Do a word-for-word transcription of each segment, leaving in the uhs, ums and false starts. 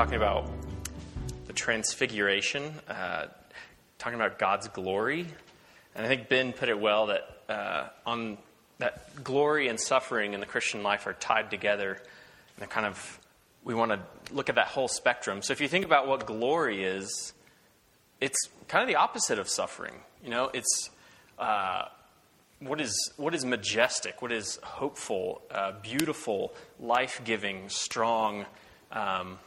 talking about the transfiguration, uh, talking about God's glory. And I think Ben put it well that uh, on that glory and suffering in the Christian life are tied together. And they're kind of, we want to look at that whole spectrum. So if you think about what glory is, it's kind of the opposite of suffering. You know, it's uh, what is what is majestic, what is hopeful, uh, beautiful, life-giving, strong, um,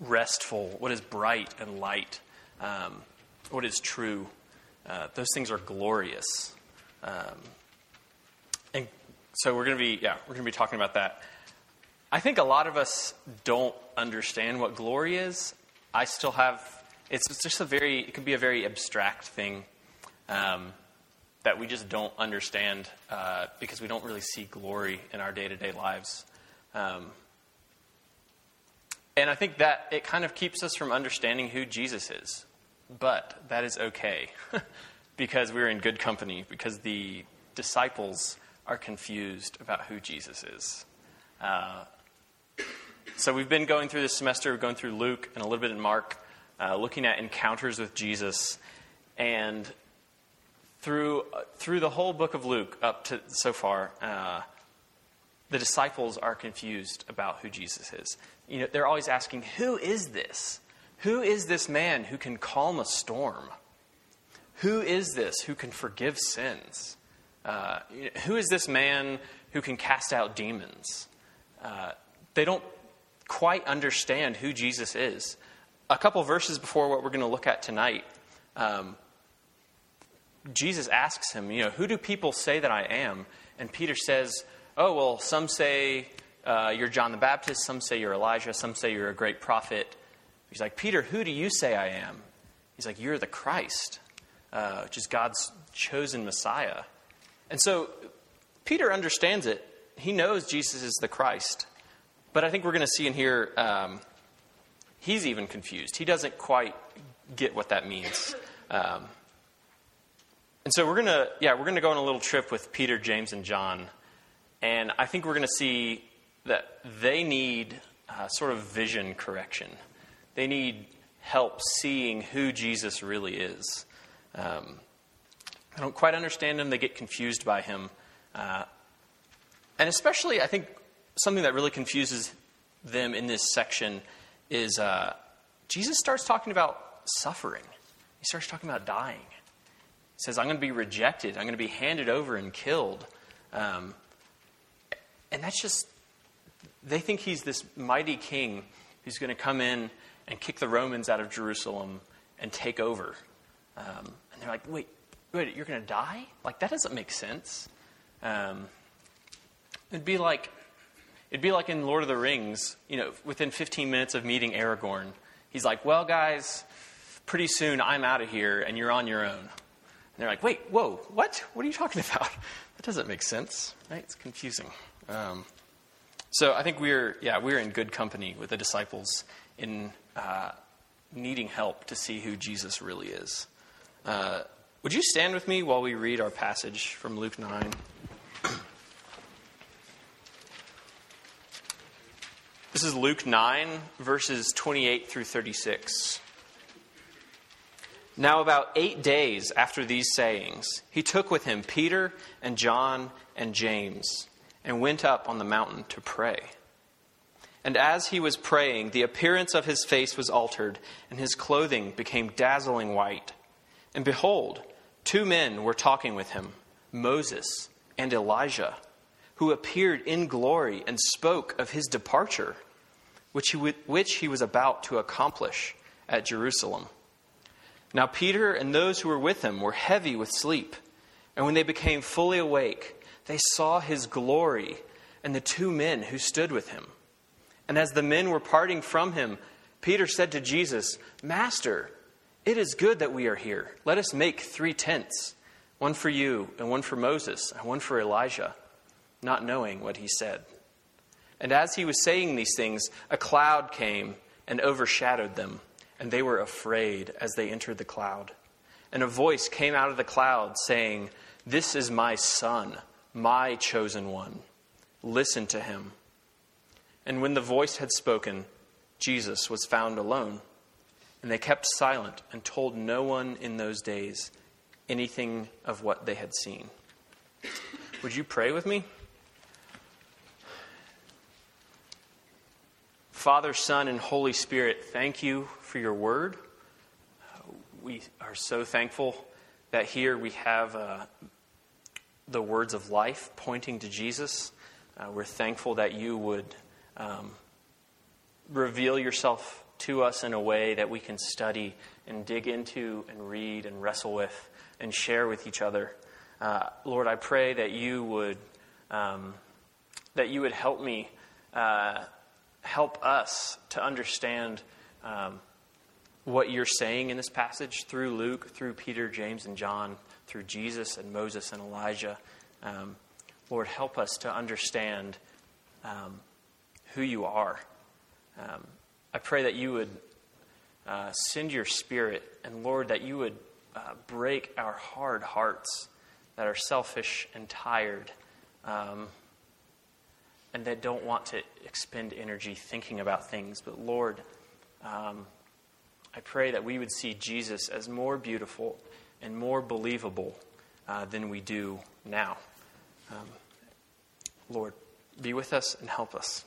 restful, what is bright and light, um, what is true. Uh, those things are glorious. Um, and so we're going to be, yeah, we're going to be talking about that. I think a lot of us don't understand what glory is. I still have... It's just a very, it can be a very abstract thing um, that we just don't understand uh, because we don't really see glory in our day-to-day lives. Um, and I think that it kind of keeps us from understanding who Jesus is. But that is okay because we're in good company, because the disciples are confused about who Jesus is. Uh, so we've been going through this semester, we're going through Luke and a little bit in Mark, Uh, looking at encounters with Jesus, and through uh, through the whole book of Luke up to so far, uh, the disciples are confused about who Jesus is. You know, they're always asking, "Who is this? Who is this man who can calm a storm? Who is this who can forgive sins? Uh, you know, who is this man who can cast out demons?" Uh, they don't quite understand who Jesus is. A couple verses before what we're going to look at tonight, um, Jesus asks him, you know, who do people say that I am? And Peter says, oh, well, some say uh, you're John the Baptist, some say you're Elijah, some say you're a great prophet. He's like, Peter, who do you say I am? He's like, you're the Christ, uh, which is God's chosen Messiah. And so Peter understands it. He knows Jesus is the Christ. But I think we're going to see in here... Um, He's even confused. He doesn't quite get what that means. Um, and so we're going to, yeah, we're going to go on a little trip with Peter, James, and John. And I think we're going to see that they need uh, sort of vision correction. They need help seeing who Jesus really is. Um, they don't quite understand him. They get confused by him. Uh, and especially, I think, something that really confuses them in this section is uh, Jesus starts talking about suffering. He starts talking about dying. He says, I'm going to be rejected. I'm going to be handed over and killed. Um, and that's just, they think he's this mighty king who's going to come in and kick the Romans out of Jerusalem and take over. Um, and they're like, wait, wait, you're going to die? Like, that doesn't make sense. Um, it'd be like, It'd be like in Lord of the Rings, you know, within fifteen minutes of meeting Aragorn, he's like, well, guys, pretty soon I'm out of here and you're on your own. And they're like, wait, whoa, what? What are you talking about? That doesn't make sense, right? It's confusing. Um, so I think we're, yeah, we're in good company with the disciples in uh, needing help to see who Jesus really is. Uh, would you stand with me while we read our passage from Luke nine? This is Luke nine, verses twenty-eight through thirty-six. Now about eight days after these sayings, he took with him Peter and John and James and went up on the mountain to pray. And as he was praying, the appearance of his face was altered, and his clothing became dazzling white. And behold, two men were talking with him, Moses and Elijah, who appeared in glory and spoke of his departure, which he, w- which he was about to accomplish at Jerusalem. Now Peter and those who were with him were heavy with sleep, and when they became fully awake, they saw his glory and the two men who stood with him. And as the men were parting from him, Peter said to Jesus, Master, it is good that we are here. Let us make three tents, one for you and one for Moses and one for Elijah, not knowing what he said. And as he was saying these things, a cloud came and overshadowed them, and they were afraid as they entered the cloud. And a voice came out of the cloud saying, This is my son, my chosen one. Listen to him. And when the voice had spoken, Jesus was found alone, and they kept silent and told no one in those days anything of what they had seen. Would you pray with me? Father, Son, and Holy Spirit, thank you for your word. We are so thankful that here we have uh, the words of life pointing to Jesus. Uh, we're thankful that you would um, reveal yourself to us in a way that we can study and dig into and read and wrestle with and share with each other. Uh, Lord, I pray that you would um, that you would help me uh, help us to understand um, what you're saying in this passage through Luke, through Peter, James, and John, through Jesus and Moses and Elijah. Um, Lord, help us to understand um, who you are. Um, I pray that you would uh, send your Spirit, and Lord, that you would uh, break our hard hearts that are selfish and tired, um, and that don't want to expend energy thinking about things. But Lord, um, I pray that we would see Jesus as more beautiful and more believable uh, than we do now. Um, Lord, be with us and help us.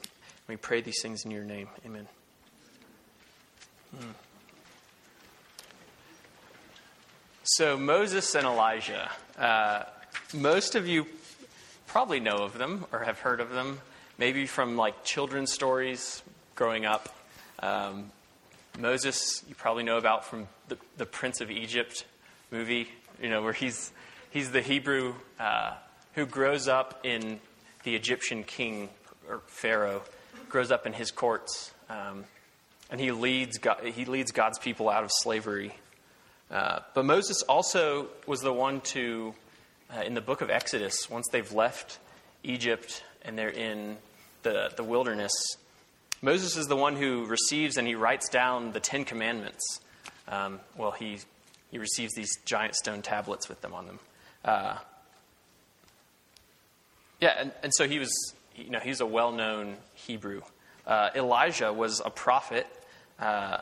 We pray these things in your name. Amen. Mm. So Moses and Elijah, uh, most of you probably know of them or have heard of them, maybe from like children's stories growing up. Um, Moses, you probably know about from the, the Prince of Egypt movie, you know, where he's he's the Hebrew uh, who grows up in the Egyptian king or Pharaoh, grows up in his courts, um, and he leads God, he leads God's people out of slavery. Uh, but Moses also was the one to, uh, in the book of Exodus, once they've left Egypt and they're in the, the wilderness, Moses is the one who receives and he writes down the Ten Commandments. Um, well, he he receives these giant stone tablets with them on them. Uh, yeah, and, and so he was, you know, he's a well-known Hebrew. Uh, Elijah was a prophet uh,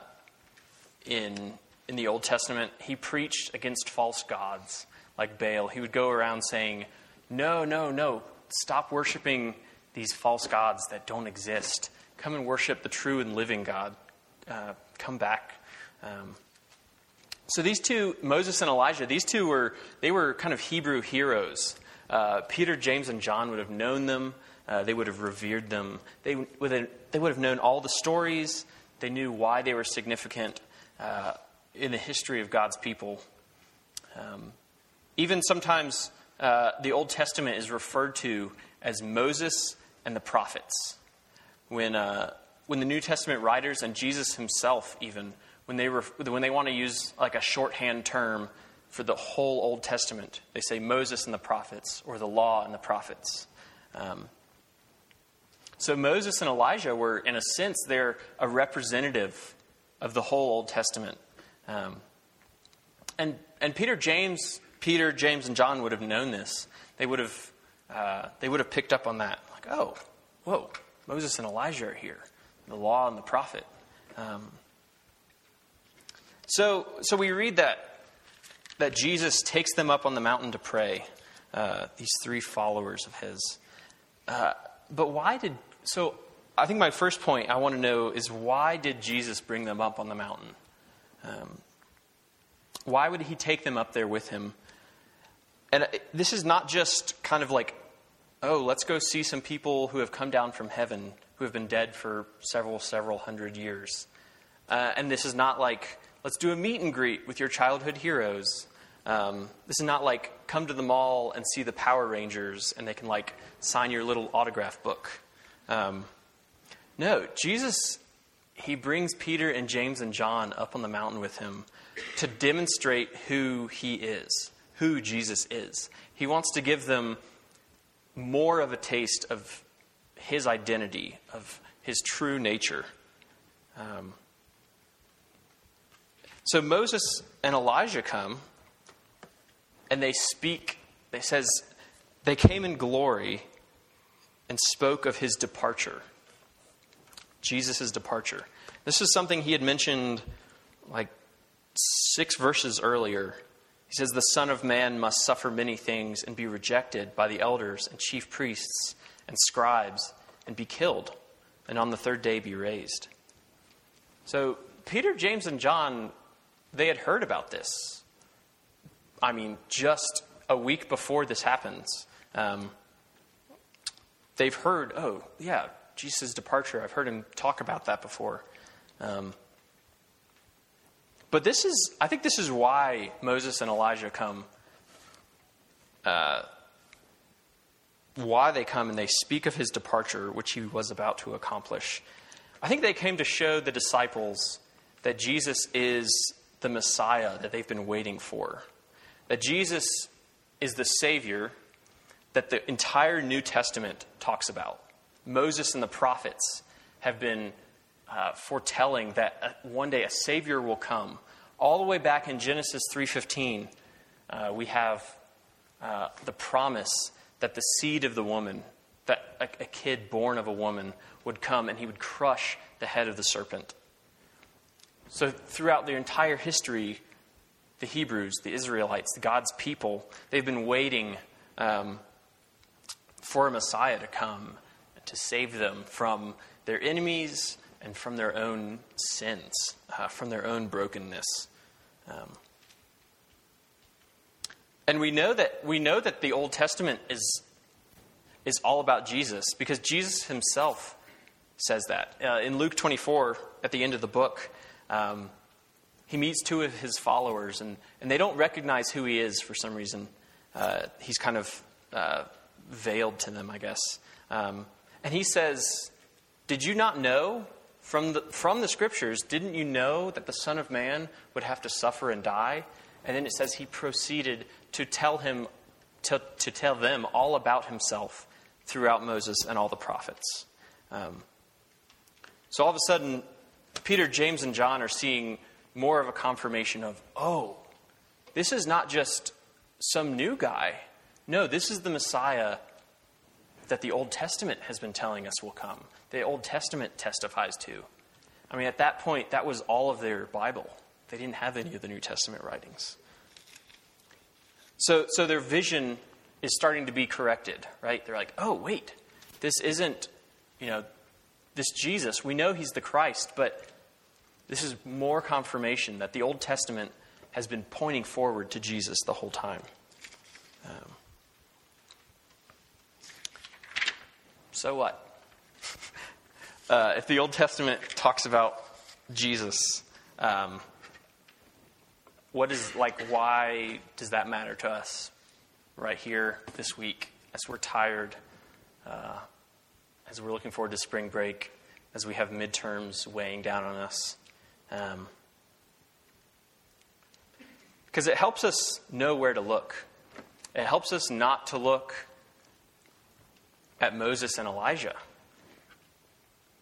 in In the Old Testament. He preached against false gods like Baal. He would go around saying, no, no, no, stop worshiping these false gods that don't exist. Come and worship the true and living God. Uh, come back. Um, so these two, Moses and Elijah, these two were, they were kind of Hebrew heroes. Uh, Peter, James, and John would have known them. Uh, they would have revered them. They would have, they would have known all the stories. They knew why they were significant. Uh, in the history of God's people. Um, even sometimes uh, the Old Testament is referred to as Moses and the prophets. When uh, when the New Testament writers and Jesus himself even, when they ref- when they want to use like a shorthand term for the whole Old Testament, they say Moses and the prophets or the law and the prophets. Um, so Moses and Elijah were, in a sense, they're a representative of the whole Old Testament. Um, and and Peter, James, Peter, James, and John would have known this. They would have uh, they would have picked up on that. Like, oh, whoa, Moses and Elijah are here, the law and the prophet. Um, so so we read that that Jesus takes them up on the mountain to pray. Uh, these three followers of his. Uh, but why did so? I think my first point I want to know is why did Jesus bring them up on the mountain? Um, why would he take them up there with him? And this is not just kind of like, oh, let's go see some people who have come down from heaven, who have been dead for several, several hundred years. Uh, and this is not like, let's do a meet and greet with your childhood heroes. Um, this is not like, come to the mall and see the Power Rangers and they can like sign your little autograph book. Um, no, Jesus... He brings Peter and James and John up on the mountain with him to demonstrate who he is, who Jesus is. He wants to give them more of a taste of his identity, of his true nature. Um, so Moses and Elijah come and they speak. They says they came in glory and spoke of his departure. Jesus' departure. This is something he had mentioned like six verses earlier. He says, the Son of Man must suffer many things and be rejected by the elders and chief priests and scribes and be killed and on the third day be raised. So Peter, James, and John, they had heard about this. I mean, just a week before this happens, um, they've heard, oh, yeah, Jesus' departure. I've heard him talk about that before. Um, but this is, I think this is why Moses and Elijah come, uh, why they come and they speak of his departure, which he was about to accomplish. I think they came to show the disciples that Jesus is the Messiah that they've been waiting for, that Jesus is the Savior that the entire New Testament talks about. Moses and the prophets have been uh, foretelling that one day a Savior will come. All the way back in Genesis three fifteen, uh, we have uh, the promise that the seed of the woman, that a, a kid born of a woman would come and he would crush the head of the serpent. So throughout their entire history, the Hebrews, the Israelites, the God's people, they've been waiting um, for a Messiah to come to save them from their enemies and from their own sins, uh, from their own brokenness. Um, and we know that we know that the Old Testament is is all about Jesus because Jesus himself says that. Uh, in Luke twenty-four, at the end of the book, um, he meets two of his followers, and, and they don't recognize who he is for some reason. Uh, he's kind of uh, veiled to them, I guess. Um, and he says, did you not know from the, from the scriptures, didn't you know that the Son of Man would have to suffer and die? And then it says he proceeded to tell him to, to tell them all about himself throughout Moses and all the prophets. Um, so all of a sudden, Peter, James, and John are seeing more of a confirmation of, oh, this is not just some new guy. No, this is the Messiah that the Old Testament has been telling us will come. The Old Testament testifies to. I mean, at that point, that was all of their Bible. They didn't have any of the New Testament writings. So, so their vision is starting to be corrected, right? They're like, oh, wait, this isn't, you know, this Jesus, we know he's the Christ, but this is more confirmation that the Old Testament has been pointing forward to Jesus the whole time. Um, so what? uh, if the Old Testament talks about Jesus, um, what is, like, why does that matter to us right here this week as we're tired, uh, as we're looking forward to spring break, as we have midterms weighing down on us? Um, because it helps us know where to look. It helps us not to look at Moses and Elijah.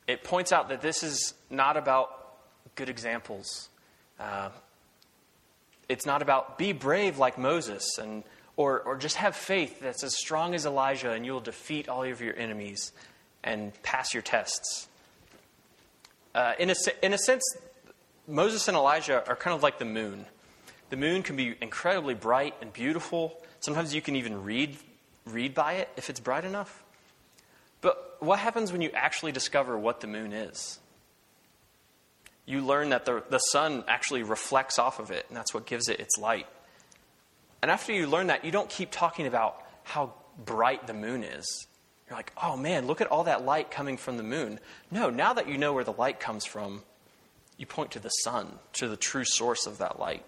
It points out that this is not about good examples. Uh, it's not about be brave like Moses and or or just have faith that's as strong as Elijah and you'll defeat all of your enemies and pass your tests. Uh, in a in a sense, Moses and Elijah are kind of like the moon. The moon can be incredibly bright and beautiful. Sometimes you can even read read by it if it's bright enough. But what happens when you actually discover what the moon is? You learn that the, the sun actually reflects off of it, and that's what gives it its light. And after you learn that, you don't keep talking about how bright the moon is. You're like, oh man, look at all that light coming from the moon. No, now that you know where the light comes from, you point to the sun, to the true source of that light.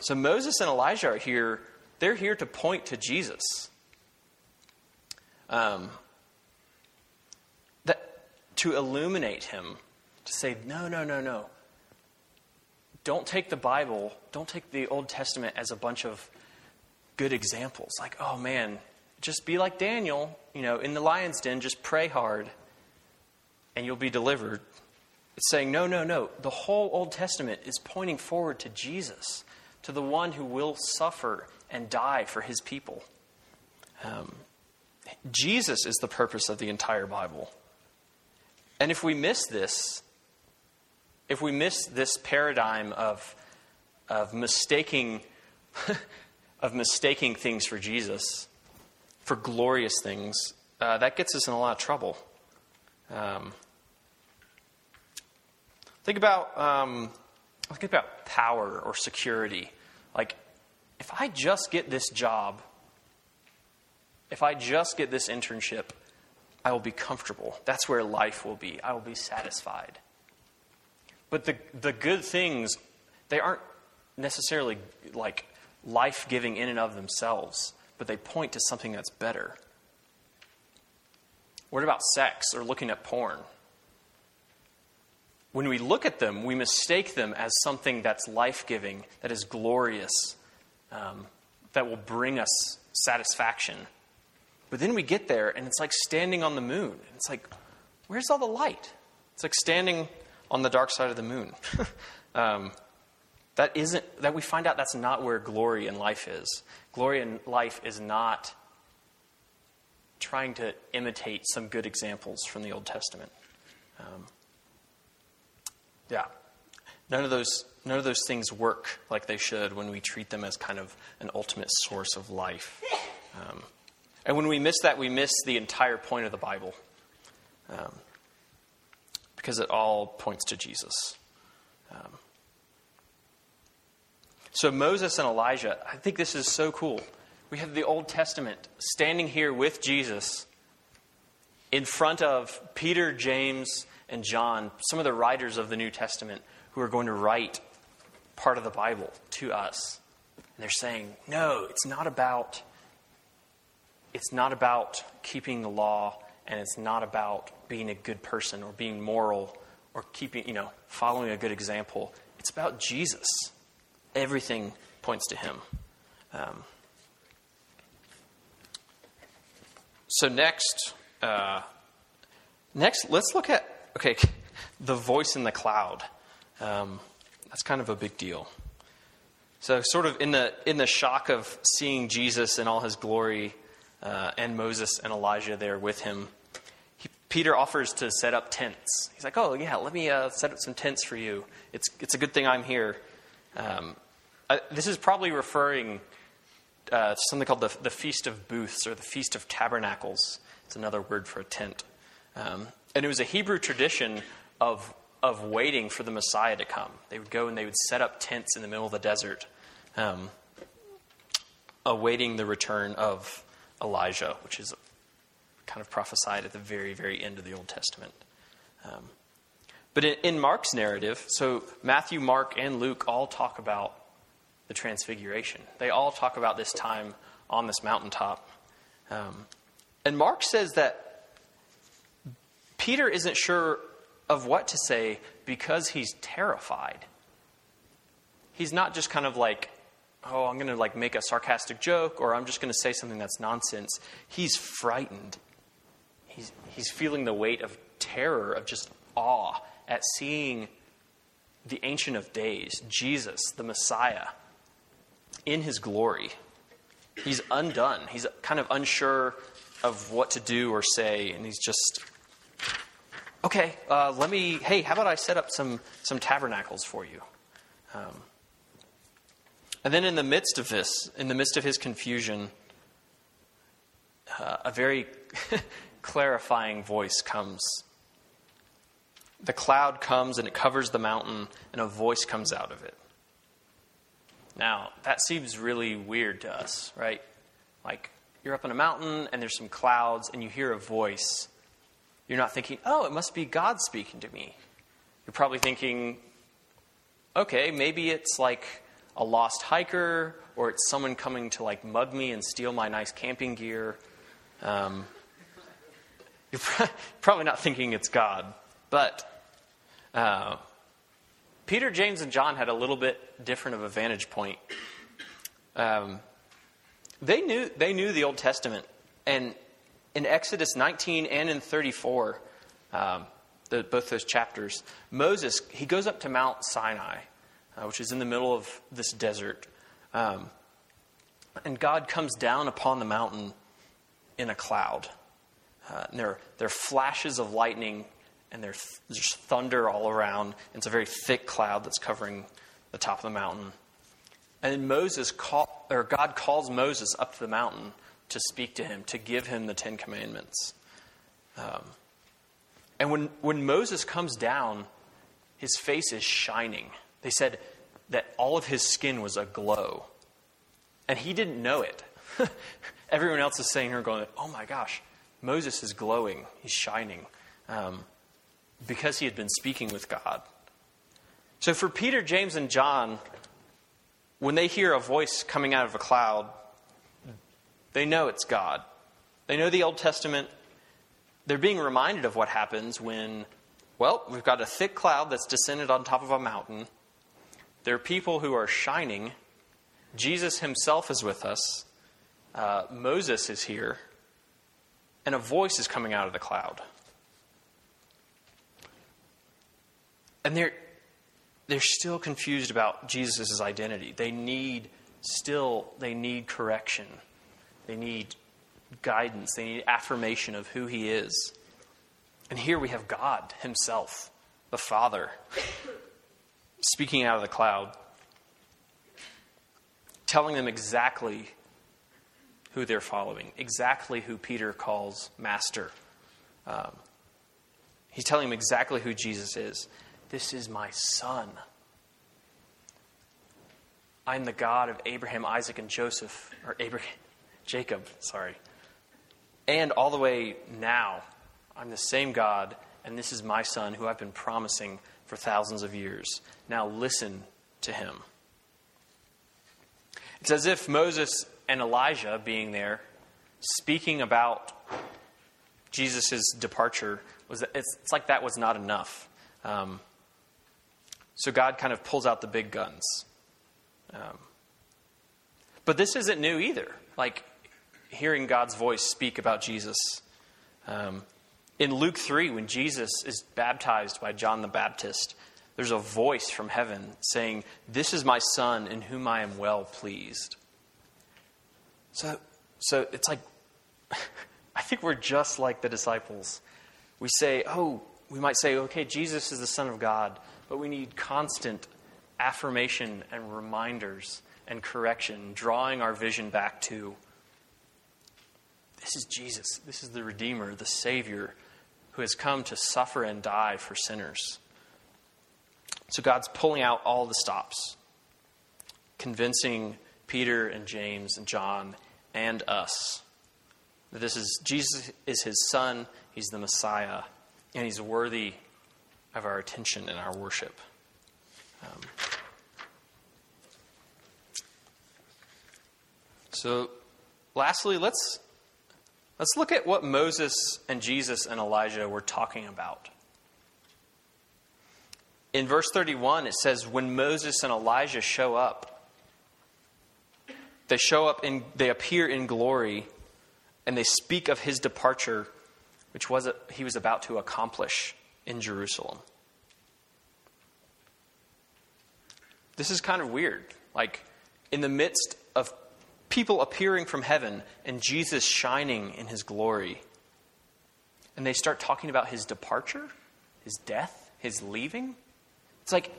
So Moses and Elijah are here. They're here to point to Jesus. Um, that to illuminate him, to say, no, no, no, no. Don't take the Bible, don't take the Old Testament as a bunch of good examples. Like, oh man, just be like Daniel, you know, in the lion's den, just pray hard and you'll be delivered. It's saying, no, no, no. The whole Old Testament is pointing forward to Jesus, to the one who will suffer and die for his people. Um, Jesus is the purpose of the entire Bible. And if we miss this, if we miss this paradigm of of mistaking of mistaking things for Jesus, for glorious things, uh, that gets us in a lot of trouble. Um, think about um, think about power or security. Like, if I just get this job, if I just get this internship, I will be comfortable. That's where life will be. I will be satisfied. But the the good things, they aren't necessarily like life-giving in and of themselves, but they point to something that's better. What about sex or looking at porn? When we look at them, we mistake them as something that's life-giving, that is glorious, um, that will bring us satisfaction. But then we get there, and it's like standing on the moon. It's like, where's all the light? It's like standing on the dark side of the moon. um, that isn't, that we find out that's not where glory in life is. Glory in life is not trying to imitate some good examples from the Old Testament. Um, yeah, none of those none of those things work like they should when we treat them as kind of an ultimate source of life. Um, And when we miss that, we miss the entire point of the Bible. Um, because it all points to Jesus. Um, so Moses and Elijah, I think this is so cool. We have the Old Testament standing here with Jesus in front of Peter, James, and John, some of the writers of the New Testament who are going to write part of the Bible to us. And they're saying, no, it's not about... It's not about keeping the law, and it's not about being a good person or being moral or keeping, you know, following a good example. It's about Jesus. Everything points to him. Um, so next, uh, next, let's look at okay, the voice in the cloud. Um, that's kind of a big deal. So, sort of in the in the shock of seeing Jesus in all his glory. Uh, and Moses and Elijah there with him, he, Peter offers to set up tents. He's like, oh, yeah, let me uh, set up some tents for you. It's it's a good thing I'm here. Um, I, this is probably referring uh, to something called the, the Feast of Booths or the Feast of Tabernacles. It's another word for a tent. Um, and it was a Hebrew tradition of of waiting for the Messiah to come. They would go and they would set up tents in the middle of the desert, um, awaiting the return of Elijah, which is kind of prophesied at the very, very end of the Old Testament. Um, but in, in Mark's narrative, so Matthew, Mark, and Luke all talk about the transfiguration. They all talk about this time on this mountaintop. Um, and Mark says that Peter isn't sure of what to say because he's terrified. He's not just kind of like, oh, I'm going to like make a sarcastic joke, or I'm just going to say something that's nonsense. He's frightened. He's he's feeling the weight of terror, of just awe at seeing the Ancient of Days, Jesus, the Messiah, in his glory. He's undone. He's kind of unsure of what to do or say, and he's just, okay, uh, let me, hey, how about I set up some, some tabernacles for you? Um And then in the midst of this, in the midst of his confusion, uh, a very clarifying voice comes. The cloud comes and it covers the mountain, and a voice comes out of it. Now, that seems really weird to us, right? Like, you're up on a mountain, and there's some clouds, and you hear a voice. You're not thinking, oh, it must be God speaking to me. You're probably thinking, okay, maybe it's like a lost hiker, or it's someone coming to like mug me and steal my nice camping gear. Um, you're pro- probably not thinking it's God, but uh, Peter, James, and John had a little bit different of a vantage point. Um, they knew they knew the Old Testament, and in Exodus nineteen and in thirty-four, um, the, both those chapters, Moses he goes up to Mount Sinai, Uh, which is in the middle of this desert. Um, and God comes down upon the mountain in a cloud. Uh, and there, there are flashes of lightning and there's, there's thunder all around. It's a very thick cloud that's covering the top of the mountain. And then Moses call, or God calls Moses up to the mountain to speak to him, to give him the Ten Commandments. Um, and when when Moses comes down, his face is shining. They said that all of his skin was aglow. And he didn't know it. Everyone else is sitting here going, oh my gosh, Moses is glowing. He's shining. Um, because he had been speaking with God. So for Peter, James, and John, when they hear a voice coming out of a cloud, they know it's God. They know the Old Testament. They're being reminded of what happens when, well, we've got a thick cloud that's descended on top of a mountain. There are people who are shining. Jesus himself is with us. Uh, Moses is here. And a voice is coming out of the cloud. And they're, they're still confused about Jesus' identity. They need still, they need correction. They need guidance. They need affirmation of who he is. And here we have God himself, the Father, speaking out of the cloud, telling them exactly who they're following, exactly who Peter calls Master. Um, he's telling them exactly who Jesus is. This is my son. I'm the God of Abraham, Isaac, and Joseph, or Abraham, Jacob, sorry. And all the way now, I'm the same God, and this is my son who I've been promising for thousands of years. Now listen to him. It's as if Moses and Elijah being there, speaking about Jesus' departure, was it's, it's like that was not enough. Um So God kind of pulls out the big guns. Um, but this isn't new either. Like hearing God's voice speak about Jesus. Um, in Luke three, when Jesus is baptized by John the Baptist, there's a voice from heaven saying, "This is my son in whom I am well pleased." So, so it's like, I think we're just like the disciples. We say, oh, we might say, okay, Jesus is the Son of God. But we need constant affirmation and reminders and correction, drawing our vision back to this is Jesus. This is the Redeemer, the Savior, who has come to suffer and die for sinners. So God's pulling out all the stops, convincing Peter and James and John and us that this is Jesus is his son, he's the Messiah, and he's worthy of our attention and our worship. Um, so, lastly, let's let's look at what Moses and Jesus and Elijah were talking about. In verse thirty-one, it says, "When Moses and Elijah show up, they show up in they appear in glory, and they speak of his departure, which was a, he was about to accomplish." In Jerusalem. This is kind of weird. Like, in the midst of people appearing from heaven and Jesus shining in his glory, and they start talking about his departure, his death, his leaving. It's like,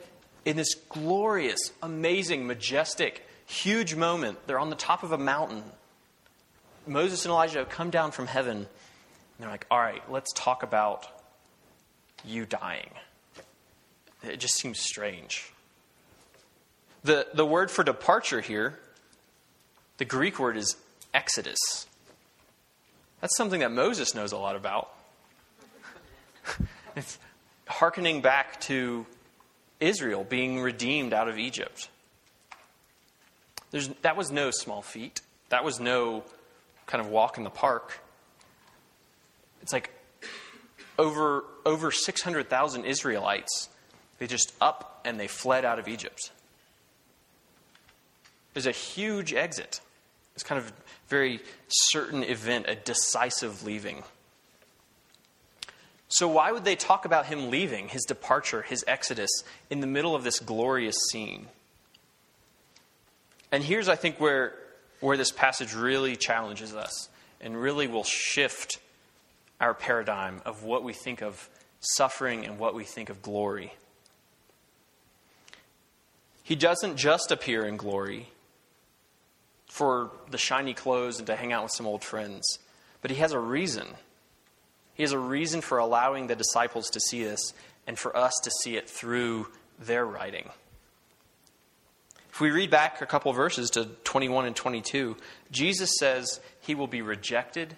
in this glorious, amazing, majestic, huge moment, they're on the top of a mountain. Moses and Elijah have come down from heaven, and they're like, all right, let's talk about you dying. It just seems strange. The the word for departure here, the Greek word is exodus. That's something that Moses knows a lot about. It's hearkening back to Israel being redeemed out of Egypt. There's, that was no small feat. That was no kind of walk in the park. It's like, Over over six hundred thousand Israelites, they just up and they fled out of Egypt. There's a huge exit. It's kind of a very certain event, a decisive leaving. So why would they talk about him leaving, his departure, his exodus, in the middle of this glorious scene? And here's, I think, where, where this passage really challenges us and really will shift our paradigm of what we think of suffering and what we think of glory. He doesn't just appear in glory for the shiny clothes and to hang out with some old friends, but he has a reason. He has a reason for allowing the disciples to see this and for us to see it through their writing. If we read back a couple of verses to twenty-one and twenty-two, Jesus says he will be rejected,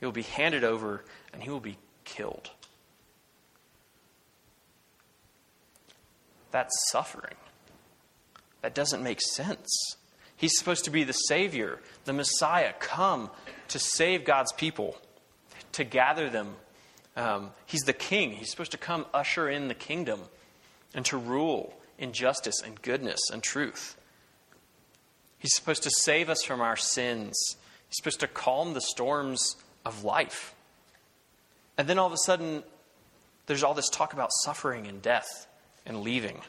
he will be handed over, and he will be killed. That's suffering. That doesn't make sense. He's supposed to be the Savior, the Messiah, come to save God's people, to gather them. Um, he's the King. He's supposed to come usher in the kingdom and to rule in justice and goodness and truth. He's supposed to save us from our sins. He's supposed to calm the storms of life. And then all of a sudden, there's all this talk about suffering and death and leaving.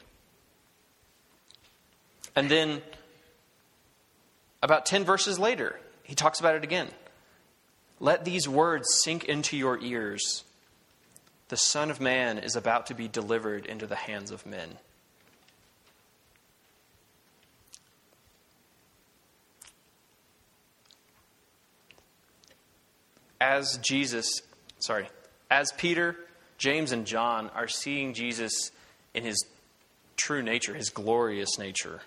And then about ten verses later, he talks about it again. Let these words sink into your ears. The Son of Man is about to be delivered into the hands of men. As Jesus, sorry, as Peter, James, and John are seeing Jesus in his true nature, his glorious nature,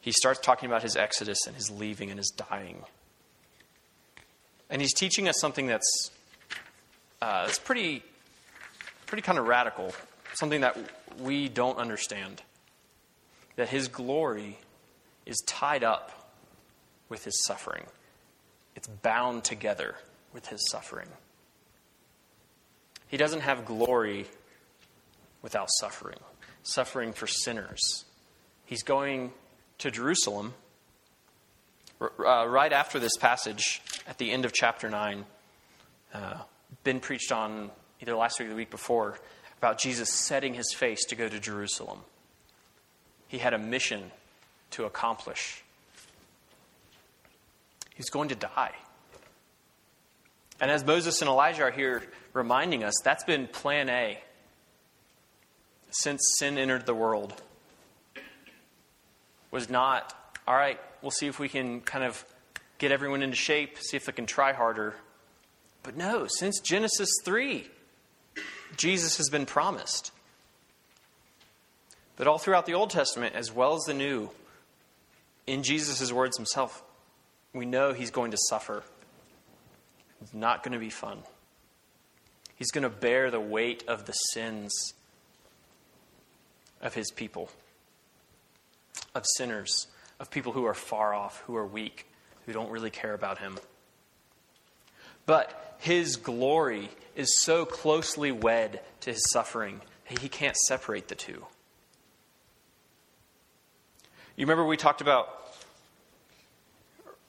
he starts talking about his exodus and his leaving and his dying. And he's teaching us something that's uh, it's pretty, pretty kind of radical, something that we don't understand, that his glory is tied up with his suffering. It's bound together with his suffering. He doesn't have glory without suffering, suffering for sinners. He's going to Jerusalem. Uh, right after this passage, at the end of chapter nine, uh, been preached on either last week or the week before, about Jesus setting his face to go to Jerusalem. He had a mission to accomplish. He's going to die. And as Moses and Elijah are here reminding us, that's been plan A since sin entered the world. Was not, all right, we'll see if we can kind of get everyone into shape, see if they can try harder. But no, since Genesis three, Jesus has been promised. But all throughout the Old Testament, as well as the New, in Jesus' words himself, we know he's going to suffer. It's not going to be fun. He's going to bear the weight of the sins of his people, of sinners, of people who are far off, who are weak, who don't really care about him. But his glory is so closely wed to his suffering that he can't separate the two. You remember we talked about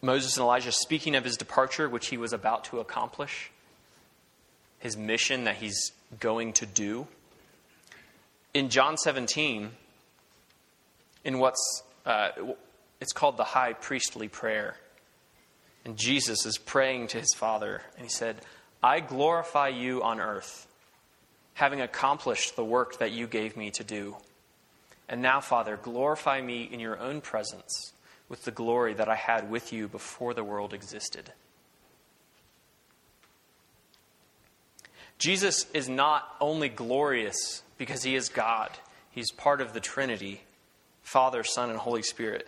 Moses and Elijah speaking of his departure, which he was about to accomplish, his mission that he's going to do. In John seventeen, in what's, uh, it's called the high priestly prayer. And Jesus is praying to his Father, and he said, I glorify you on earth, having accomplished the work that you gave me to do. And now, Father, glorify me in your own presence, with the glory that I had with you before the world existed. Jesus is not only glorious because he is God. He's part of the Trinity, Father, Son, and Holy Spirit.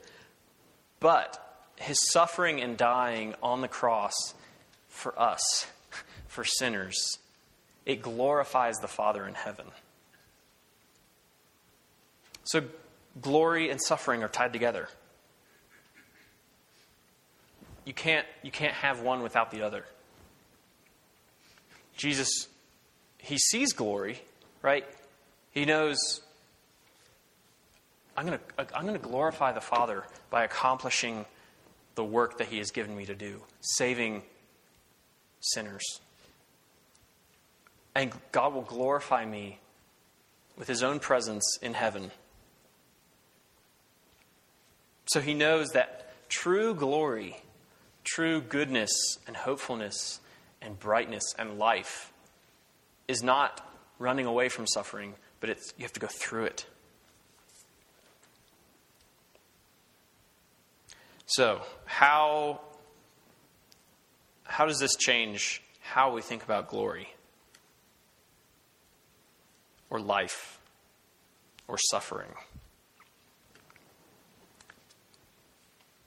But his suffering and dying on the cross for us, for sinners, it glorifies the Father in heaven. So glory and suffering are tied together. You can't you can't have one without the other. Jesus, he sees glory, right? He knows I'm going to I'm going to glorify the Father by accomplishing the work that he has given me to do, saving sinners. And God will glorify me with his own presence in heaven. So he knows that true glory, true goodness and hopefulness and brightness and life is not running away from suffering, but it's, you have to go through it. So, how how does this change how we think about glory? Or life? Or suffering?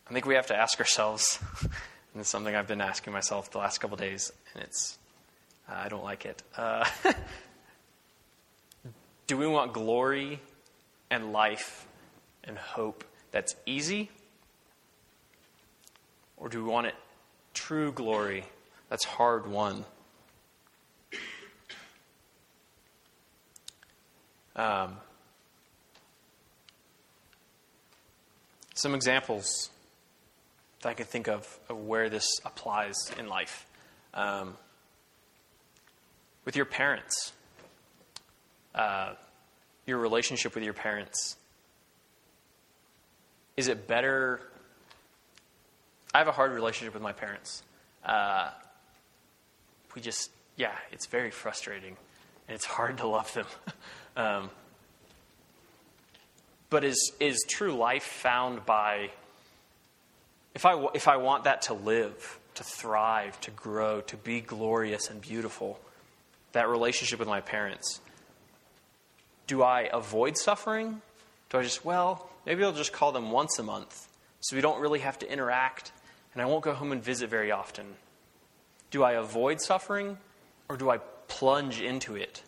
I think we have to ask ourselves, and it's something I've been asking myself the last couple of days, and it's, uh, I don't like it. Uh, do we want glory and life and hope that's easy? Or do we want it true glory that's hard won? Um, some examples that I can think of of where this applies in life. Um, with your parents, uh, your relationship with your parents. Is it better... I have a hard relationship with my parents. Uh, we just, yeah, it's very frustrating. And it's hard to love them. um, but is is true life found by, if I, if I want that to live, to thrive, to grow, to be glorious and beautiful, that relationship with my parents, do I avoid suffering? Do I just, well, maybe I'll just call them once a month so we don't really have to interact and I won't go home and visit very often. Do I avoid suffering, or do I plunge into it?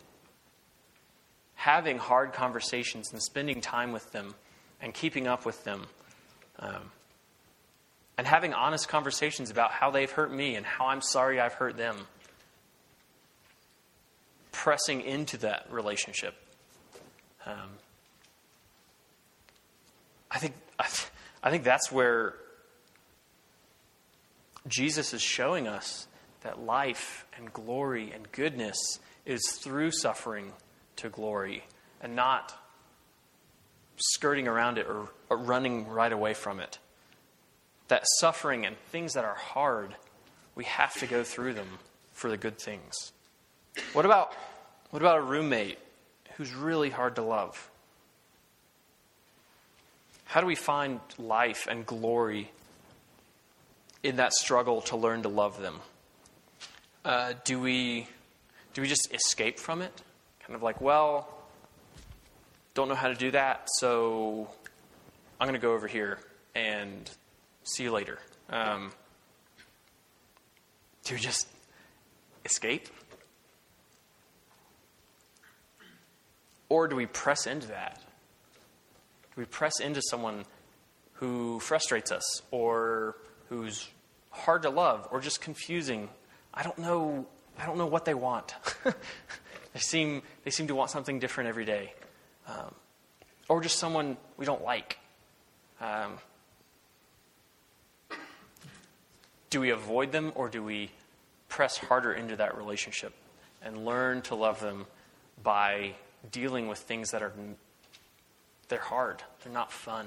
Having hard conversations and spending time with them and keeping up with them, um, and having honest conversations about how they've hurt me and how I'm sorry I've hurt them. Pressing into that relationship. Um, I think I, th- I think that's where Jesus is showing us that life and glory and goodness is through suffering to glory and not skirting around it or, or running right away from it. That suffering and things that are hard, we have to go through them for the good things. What about what about a roommate who's really hard to love? How do we find life and glory in that struggle to learn to love them? Uh, do we do we just escape from it? Kind of like, well, don't know how to do that, so I'm going to go over here and see you later. Um, do we just escape? Or do we press into that? Do we press into someone who frustrates us or who's hard to love or just confusing? I don't know. I don't know what they want. They seem they seem to want something different every day, um, or just someone we don't like. Um, do we avoid them, or do we press harder into that relationship and learn to love them by dealing with things that are they're hard, they're not fun.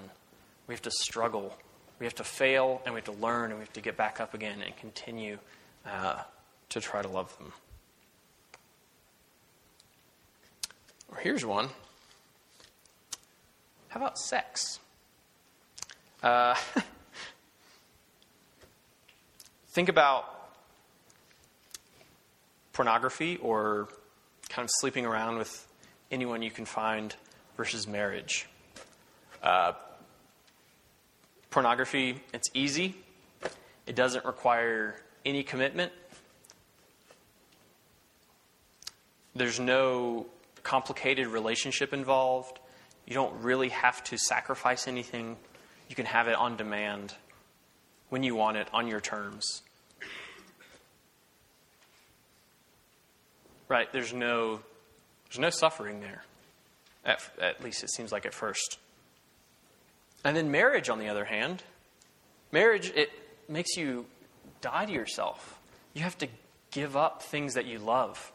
We have to struggle. We have to fail, and we have to learn, and we have to get back up again and continue Uh, to try to love them. Or here's one. How about sex? Uh, think about pornography or kind of sleeping around with anyone you can find versus marriage. Uh, pornography, it's easy. It doesn't require any commitment. There's no complicated relationship involved. You don't really have to sacrifice anything. You can have it on demand when you want it, on your terms. Right? There's no, there's no suffering there. At, at least it seems like at first. And then marriage, on the other hand, marriage, it makes you die to yourself. You have to give up things that you love.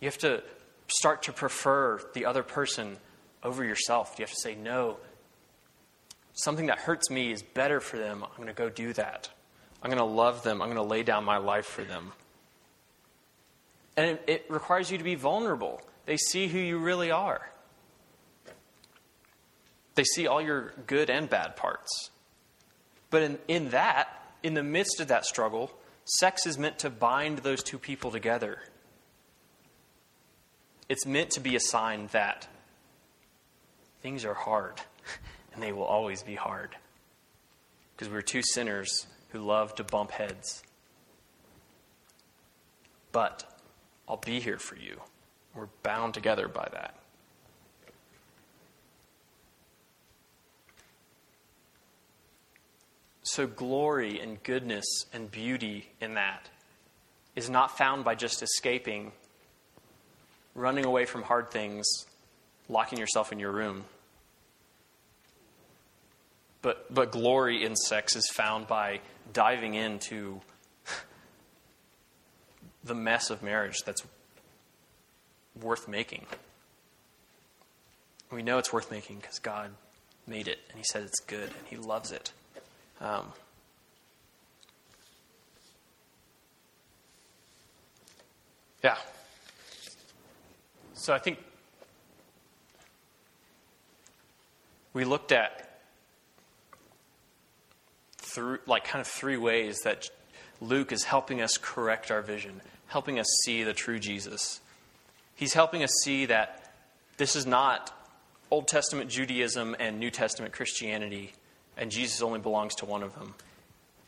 You have to start to prefer the other person over yourself. You have to say, no, something that hurts me is better for them. I'm going to go do that. I'm going to love them. I'm going to lay down my life for them. And it, it requires you to be vulnerable. They see who you really are. They see all your good and bad parts. But in, in that, in the midst of that struggle, sex is meant to bind those two people together. It's meant to be a sign that things are hard, and they will always be hard. Because we're two sinners who love to bump heads. But I'll be here for you. We're bound together by that. So glory and goodness and beauty in that is not found by just escaping, running away from hard things, locking yourself in your room. But but glory in sex is found by diving into the mess of marriage that's worth making. We know it's worth making because God made it, and he said it's good, and he loves it. Um, yeah. So I think we looked at through like kind of three ways that Luke is helping us correct our vision, helping us see the true Jesus. He's helping us see that this is not Old Testament Judaism and New Testament Christianity, and Jesus only belongs to one of them.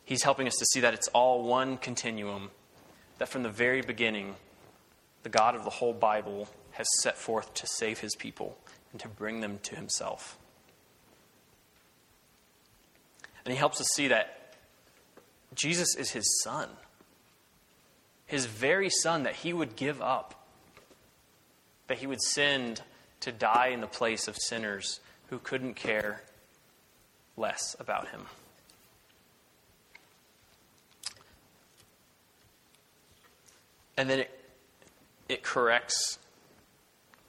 He's helping us to see that it's all one continuum, that from the very beginning, the God of the whole Bible has set forth to save his people and to bring them to himself. And he helps us see that Jesus is his son, his very son that he would give up, that he would send to die in the place of sinners who couldn't care less about him. And then it, it corrects,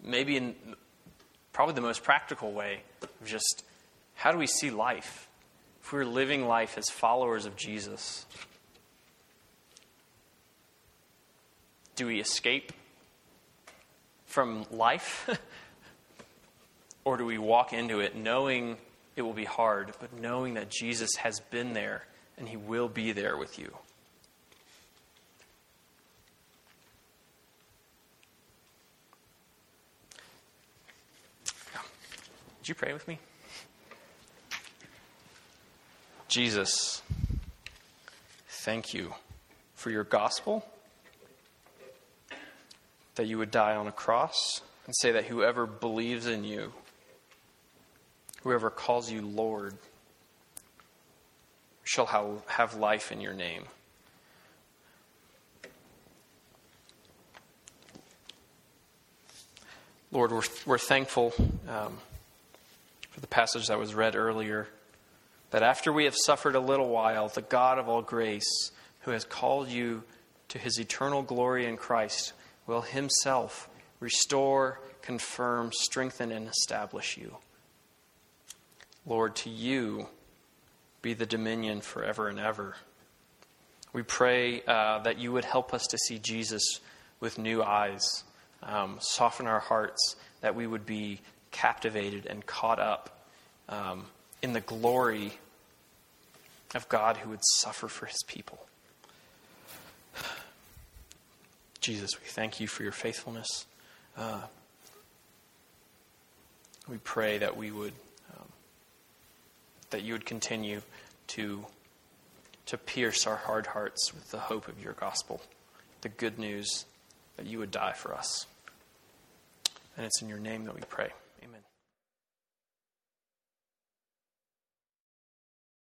maybe in probably the most practical way, of just how do we see life? If we're living life as followers of Jesus, do we escape from life? Or do we walk into it knowing it will be hard, but knowing that Jesus has been there and he will be there with you? Would you pray with me? Jesus, thank you for your gospel, that you would die on a cross and say that whoever believes in you, whoever calls you Lord, shall ha- have life in your name. Lord, we're, we're thankful um, for the passage that was read earlier, that after we have suffered a little while, the God of all grace, who has called you to his eternal glory in Christ, will himself restore, confirm, strengthen, and establish you. Lord, to you be the dominion forever and ever. We pray uh, that you would help us to see Jesus with new eyes, um, soften our hearts, that we would be captivated and caught up um, in the glory of God who would suffer for his people. Jesus, we thank you for your faithfulness. Uh, we pray that we would that you would continue to, to pierce our hard hearts with the hope of your gospel, the good news that you would die for us. And it's in your name that we pray. Amen.